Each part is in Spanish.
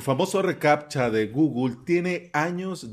El famoso reCAPTCHA de Google tiene años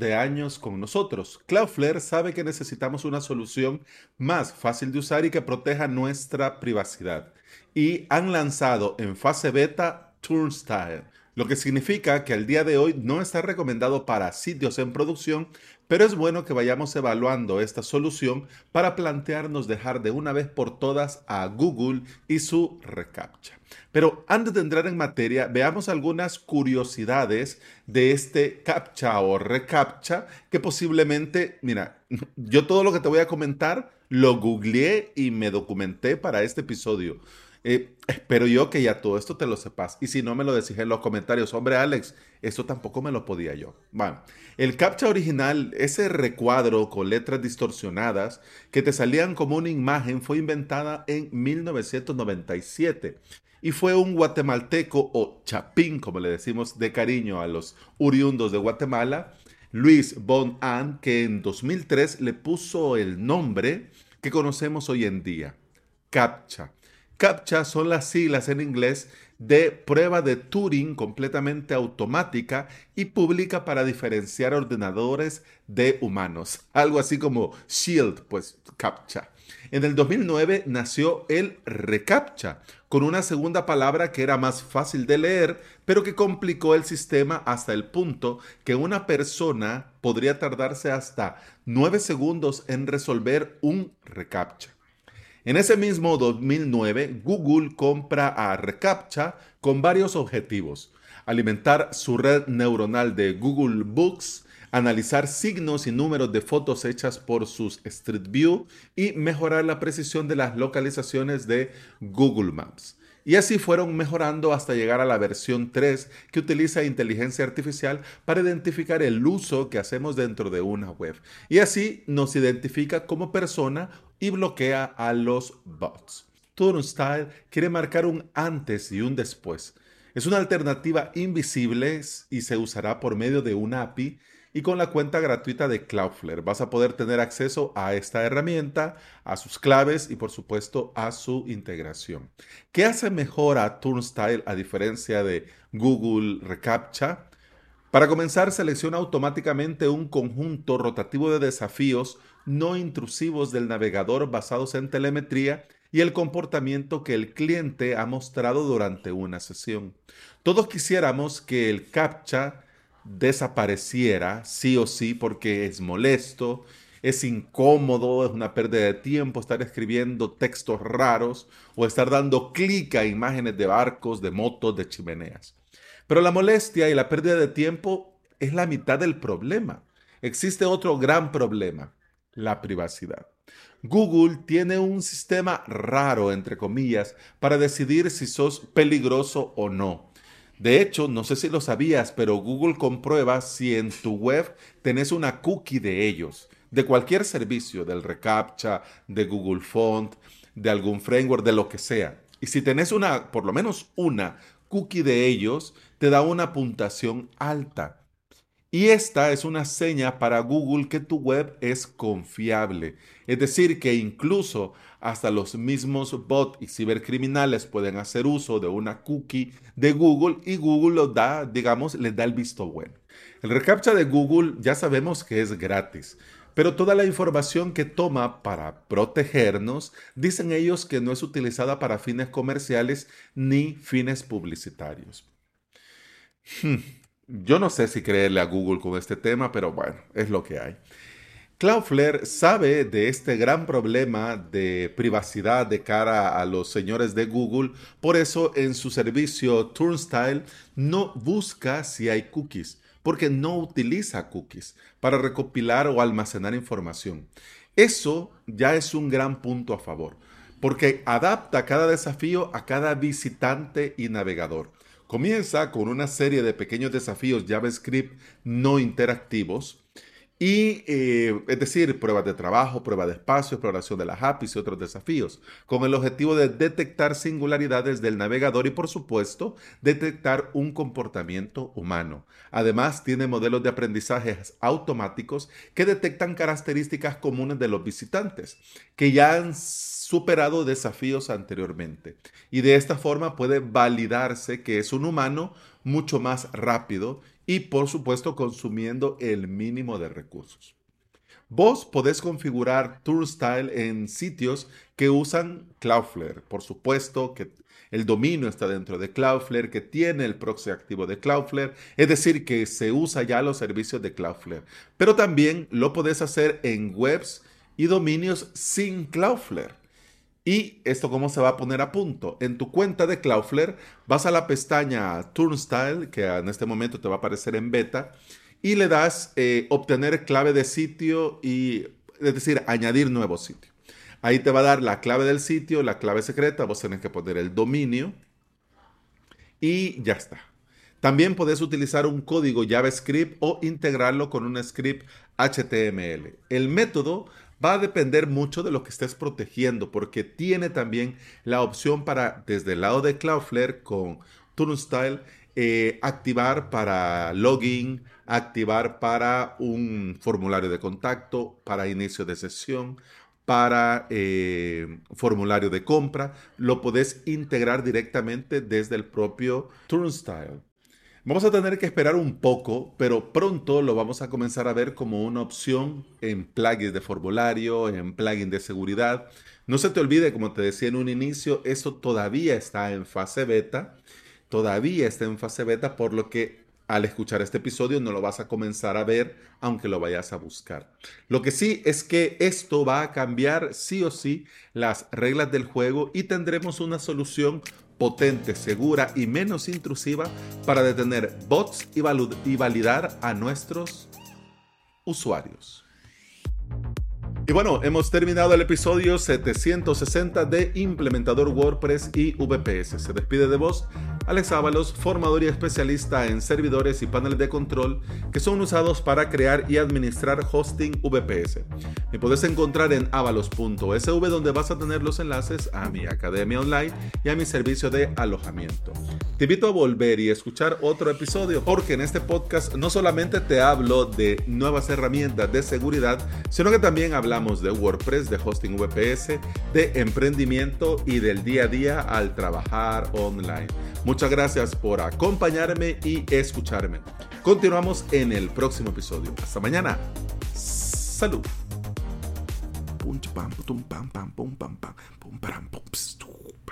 con nosotros. Cloudflare sabe que necesitamos una solución más fácil de usar y que proteja nuestra privacidad. Y han lanzado en fase beta Turnstile, lo que significa que al día de hoy no está recomendado para sitios en producción, pero es bueno que vayamos evaluando esta solución para plantearnos dejar de una vez por todas a Google y su reCAPTCHA. Pero antes de entrar en materia, veamos algunas curiosidades de este CAPTCHA o reCAPTCHA que posiblemente, mira, yo todo lo que te voy a comentar lo googleé y me documenté para este episodio. Espero yo que ya todo esto te lo sepas. Y si no, me lo decís en los comentarios. Hombre, Alex, esto tampoco me lo podía yo. Bueno, el CAPTCHA original, ese recuadro con letras distorsionadas que te salían como una imagen, fue inventada en 1997. Y fue un guatemalteco o chapín, como le decimos de cariño a los oriundos de Guatemala, Luis von Ahn, que en 2003 le puso el nombre que conocemos hoy en día, CAPTCHA. CAPTCHA son las siglas en inglés de prueba de Turing completamente automática y pública para diferenciar ordenadores de humanos. Algo así como SHIELD, pues CAPTCHA. En el 2009 nació el reCAPTCHA, con una segunda palabra que era más fácil de leer, pero que complicó el sistema hasta el punto que una persona podría tardarse hasta 9 segundos en resolver un reCAPTCHA. En ese mismo 2009, Google compra a reCAPTCHA con varios objetivos: alimentar su red neuronal de Google Books, analizar signos y números de fotos hechas por sus Street View y mejorar la precisión de las localizaciones de Google Maps. Y así fueron mejorando hasta llegar a la versión 3, que utiliza inteligencia artificial para identificar el uso que hacemos dentro de una web. Y así nos identifica como persona y bloquea a los bots. Turnstile quiere marcar un antes y un después. Es una alternativa invisible y se usará por medio de una API y con la cuenta gratuita de Cloudflare. Vas a poder tener acceso a esta herramienta, a sus claves y por supuesto a su integración. ¿Qué hace mejor a Turnstile a diferencia de Google reCAPTCHA? Para comenzar, selecciona automáticamente un conjunto rotativo de desafíos no intrusivos del navegador basados en telemetría y el comportamiento que el cliente ha mostrado durante una sesión. Todos quisiéramos que el CAPTCHA desapareciera sí o sí porque es molesto, es incómodo, es una pérdida de tiempo estar escribiendo textos raros o estar dando clic a imágenes de barcos, de motos, de chimeneas. Pero la molestia y la pérdida de tiempo es la mitad del problema. Existe otro gran problema: la privacidad. Google tiene un sistema raro, entre comillas, para decidir si sos peligroso o no. De hecho, no sé si lo sabías, pero Google comprueba si en tu web tenés una cookie de ellos, de cualquier servicio, del reCAPTCHA, de Google Font, de algún framework, de lo que sea. Y si tenés una, por lo menos una cookie de ellos, te da una puntuación alta. Y esta es una seña para Google que tu web es confiable. Es decir, que incluso hasta los mismos bots y cibercriminales pueden hacer uso de una cookie de Google y Google los da, digamos, les da el visto bueno. El reCAPTCHA de Google ya sabemos que es gratis, pero toda la información que toma para protegernos, dicen ellos que no es utilizada para fines comerciales ni fines publicitarios. Yo no sé si creerle a Google con este tema, pero bueno, es lo que hay. Cloudflare sabe de este gran problema de privacidad de cara a los señores de Google. Por eso, en su servicio Turnstile no busca si hay cookies, porque no utiliza cookies para recopilar o almacenar información. Eso ya es un gran punto a favor, porque adapta cada desafío a cada visitante y navegador. Comienza con una serie de pequeños desafíos JavaScript no interactivos Y es decir, pruebas de trabajo, pruebas de espacio, exploración de las APIs y otros desafíos, con el objetivo de detectar singularidades del navegador y, por supuesto, detectar un comportamiento humano. Además, tiene modelos de aprendizajes automáticos que detectan características comunes de los visitantes, que ya han superado desafíos anteriormente. Y de esta forma puede validarse que es un humano mucho más rápido y, por supuesto, consumiendo el mínimo de recursos. Vos podés configurar Turnstile en sitios que usan Cloudflare. Por supuesto que el dominio está dentro de Cloudflare, que tiene el proxy activo de Cloudflare, es decir, que se usa ya los servicios de Cloudflare. Pero también lo podés hacer en webs y dominios sin Cloudflare. ¿Y esto cómo se va a poner a punto? En tu cuenta de Cloudflare vas a la pestaña Turnstile, que en este momento te va a aparecer en beta, y le das obtener clave de sitio, es decir, añadir nuevo sitio. Ahí te va a dar la clave del sitio, la clave secreta, vos tenés que poner el dominio y ya está. También podés utilizar un código JavaScript o integrarlo con un script HTML. El método va a depender mucho de lo que estés protegiendo, porque tiene también la opción para, desde el lado de Cloudflare con Turnstile, activar para login, activar para un formulario de contacto, para inicio de sesión, para formulario de compra. Lo podés integrar directamente desde el propio Turnstile. Vamos a tener que esperar un poco, pero pronto lo vamos a comenzar a ver como una opción en plugins de formulario, en plugin de seguridad. No se te olvide, como te decía en un inicio, eso todavía está en fase beta. Por lo que al escuchar este episodio no lo vas a comenzar a ver, aunque lo vayas a buscar. Lo que sí es que esto va a cambiar sí o sí las reglas del juego y tendremos una solución potente, segura y menos intrusiva para detener bots y validar a nuestros usuarios. Y bueno, hemos terminado el episodio 760 de Implementador WordPress y VPS. Se despide de vos Alex Ábalos, formador y especialista en servidores y paneles de control que son usados para crear y administrar hosting VPS. Me podés encontrar en avalos.sv, donde vas a tener los enlaces a mi academia online y a mi servicio de alojamiento. Te invito a volver y escuchar otro episodio, porque en este podcast no solamente te hablo de nuevas herramientas de seguridad, sino que también hablamos de WordPress, de hosting VPS, de emprendimiento y del día a día al trabajar online. Muchas gracias por acompañarme y escucharme. Continuamos en el próximo episodio. Hasta mañana. Salud. Pum pam pum pam pam pum pam pam pum pam pum.